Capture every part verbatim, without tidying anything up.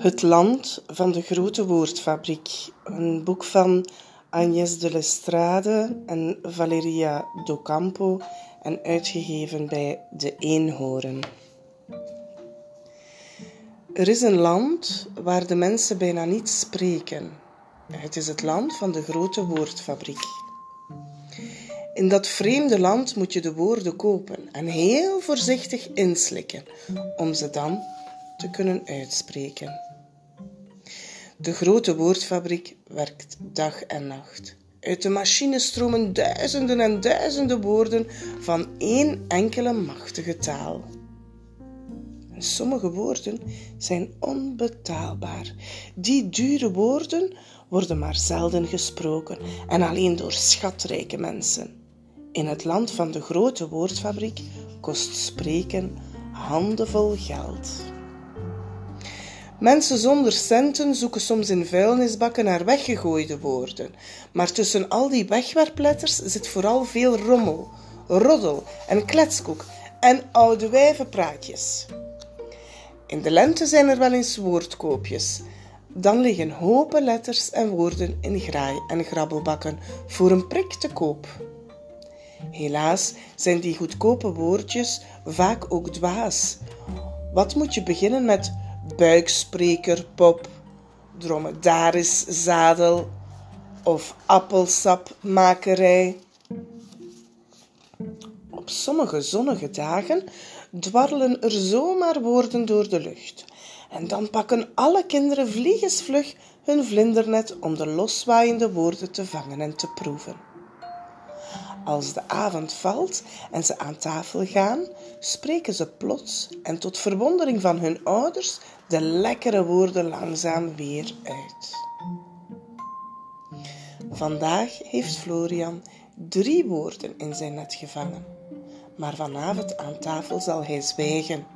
Het land van de grote woordfabriek. Een boek van Agnes de Lestrade en Valeria Docampo en uitgegeven bij De Eenhoorn. Er is een land waar de mensen bijna niet spreken. Het is het land van de grote woordfabriek. In dat vreemde land moet je de woorden kopen en heel voorzichtig inslikken om ze dan te kunnen uitspreken. De grote woordfabriek werkt dag en nacht. Uit de machine stromen duizenden en duizenden woorden van één enkele machtige taal. En sommige woorden zijn onbetaalbaar. Die dure woorden worden maar zelden gesproken en alleen door schatrijke mensen. In het land van de grote woordfabriek kost spreken handenvol geld. Mensen zonder centen zoeken soms in vuilnisbakken naar weggegooide woorden. Maar tussen al die wegwerpletters zit vooral veel rommel, roddel en kletskoek en oude wijvenpraatjes. In de lente zijn er wel eens woordkoopjes. Dan liggen hopen letters en woorden in graai en grabbelbakken voor een prik te koop. Helaas zijn die goedkope woordjes vaak ook dwaas. Wat moet je beginnen met buikspreker, pop, dromedaris, zadel of appelsapmakerij? Op sommige zonnige dagen dwarrelen er zomaar woorden door de lucht. En dan pakken alle kinderen vliegensvlug hun vlindernet om de loswaaiende woorden te vangen en te proeven. Als de avond valt en ze aan tafel gaan, spreken ze plots en tot verwondering van hun ouders de lekkere woorden langzaam weer uit. Vandaag heeft Florian drie woorden in zijn net gevangen, maar vanavond aan tafel zal hij zwijgen.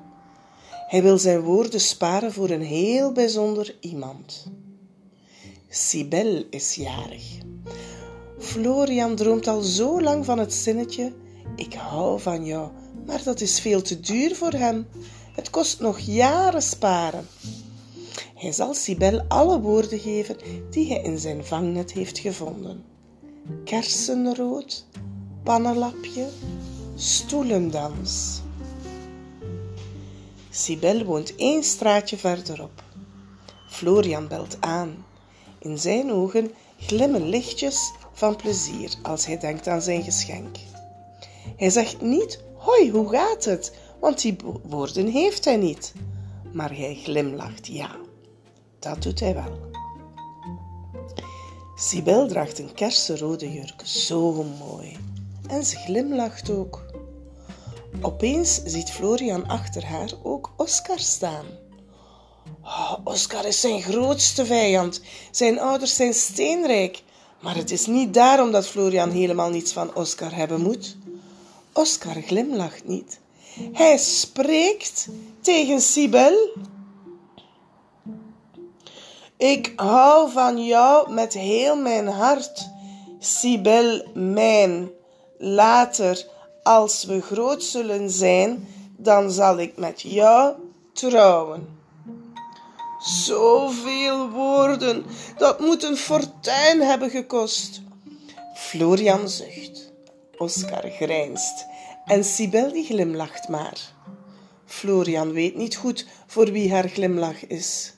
Hij wil zijn woorden sparen voor een heel bijzonder iemand. Sibel is jarig. Florian droomt al zo lang van het zinnetje: ik hou van jou, maar dat is veel te duur voor hem. Het kost nog jaren sparen. Hij zal Sibel alle woorden geven die hij in zijn vangnet heeft gevonden. Kersenrood, pannenlapje, stoelendans. Sibel woont één straatje verderop. Florian belt aan. In zijn ogen glimmen lichtjes van plezier als hij denkt aan zijn geschenk. Hij zegt niet: hoi, hoe gaat het? Want die woorden heeft hij niet. Maar hij glimlacht, ja. Dat doet hij wel. Sibel draagt een kersenrode jurk, zo mooi. En ze glimlacht ook. Opeens ziet Florian achter haar ook Oscar staan. Oh, Oscar is zijn grootste vijand. Zijn ouders zijn steenrijk. Maar het is niet daarom dat Florian helemaal niets van Oscar hebben moet. Oscar glimlacht niet. Hij spreekt tegen Sibel. Ik hou van jou met heel mijn hart. Sibel mijn. Later, als we groot zullen zijn, dan zal ik met jou trouwen. Zoveel woorden, dat moet een fortuin hebben gekost. Florian zucht, Oscar grijnst en Sibel die glimlacht maar. Florian weet niet goed voor wie haar glimlach is.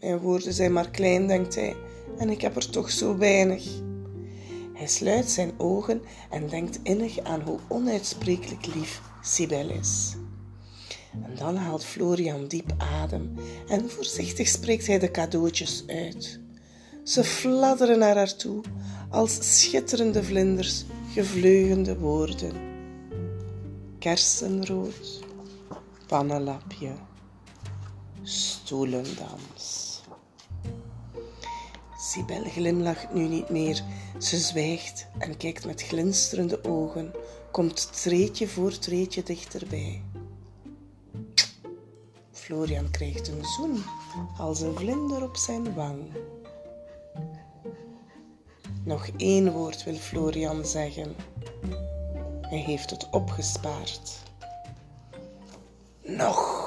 Mijn woorden zijn maar klein, denkt hij, en ik heb er toch zo weinig. Hij sluit zijn ogen en denkt innig aan hoe onuitsprekelijk lief Sibel is. En dan haalt Florian diep adem en voorzichtig spreekt hij de cadeautjes uit. Ze fladderen naar haar toe als schitterende vlinders, gevleugende woorden. Kersenrood, pannenlapje, stoelendans. Sibel glimlacht nu niet meer. Ze zwijgt en kijkt met glinsterende ogen, komt treetje voor treetje dichterbij. Florian krijgt een zoen, als een vlinder op zijn wang. Nog één woord wil Florian zeggen. Hij heeft het opgespaard. Nog!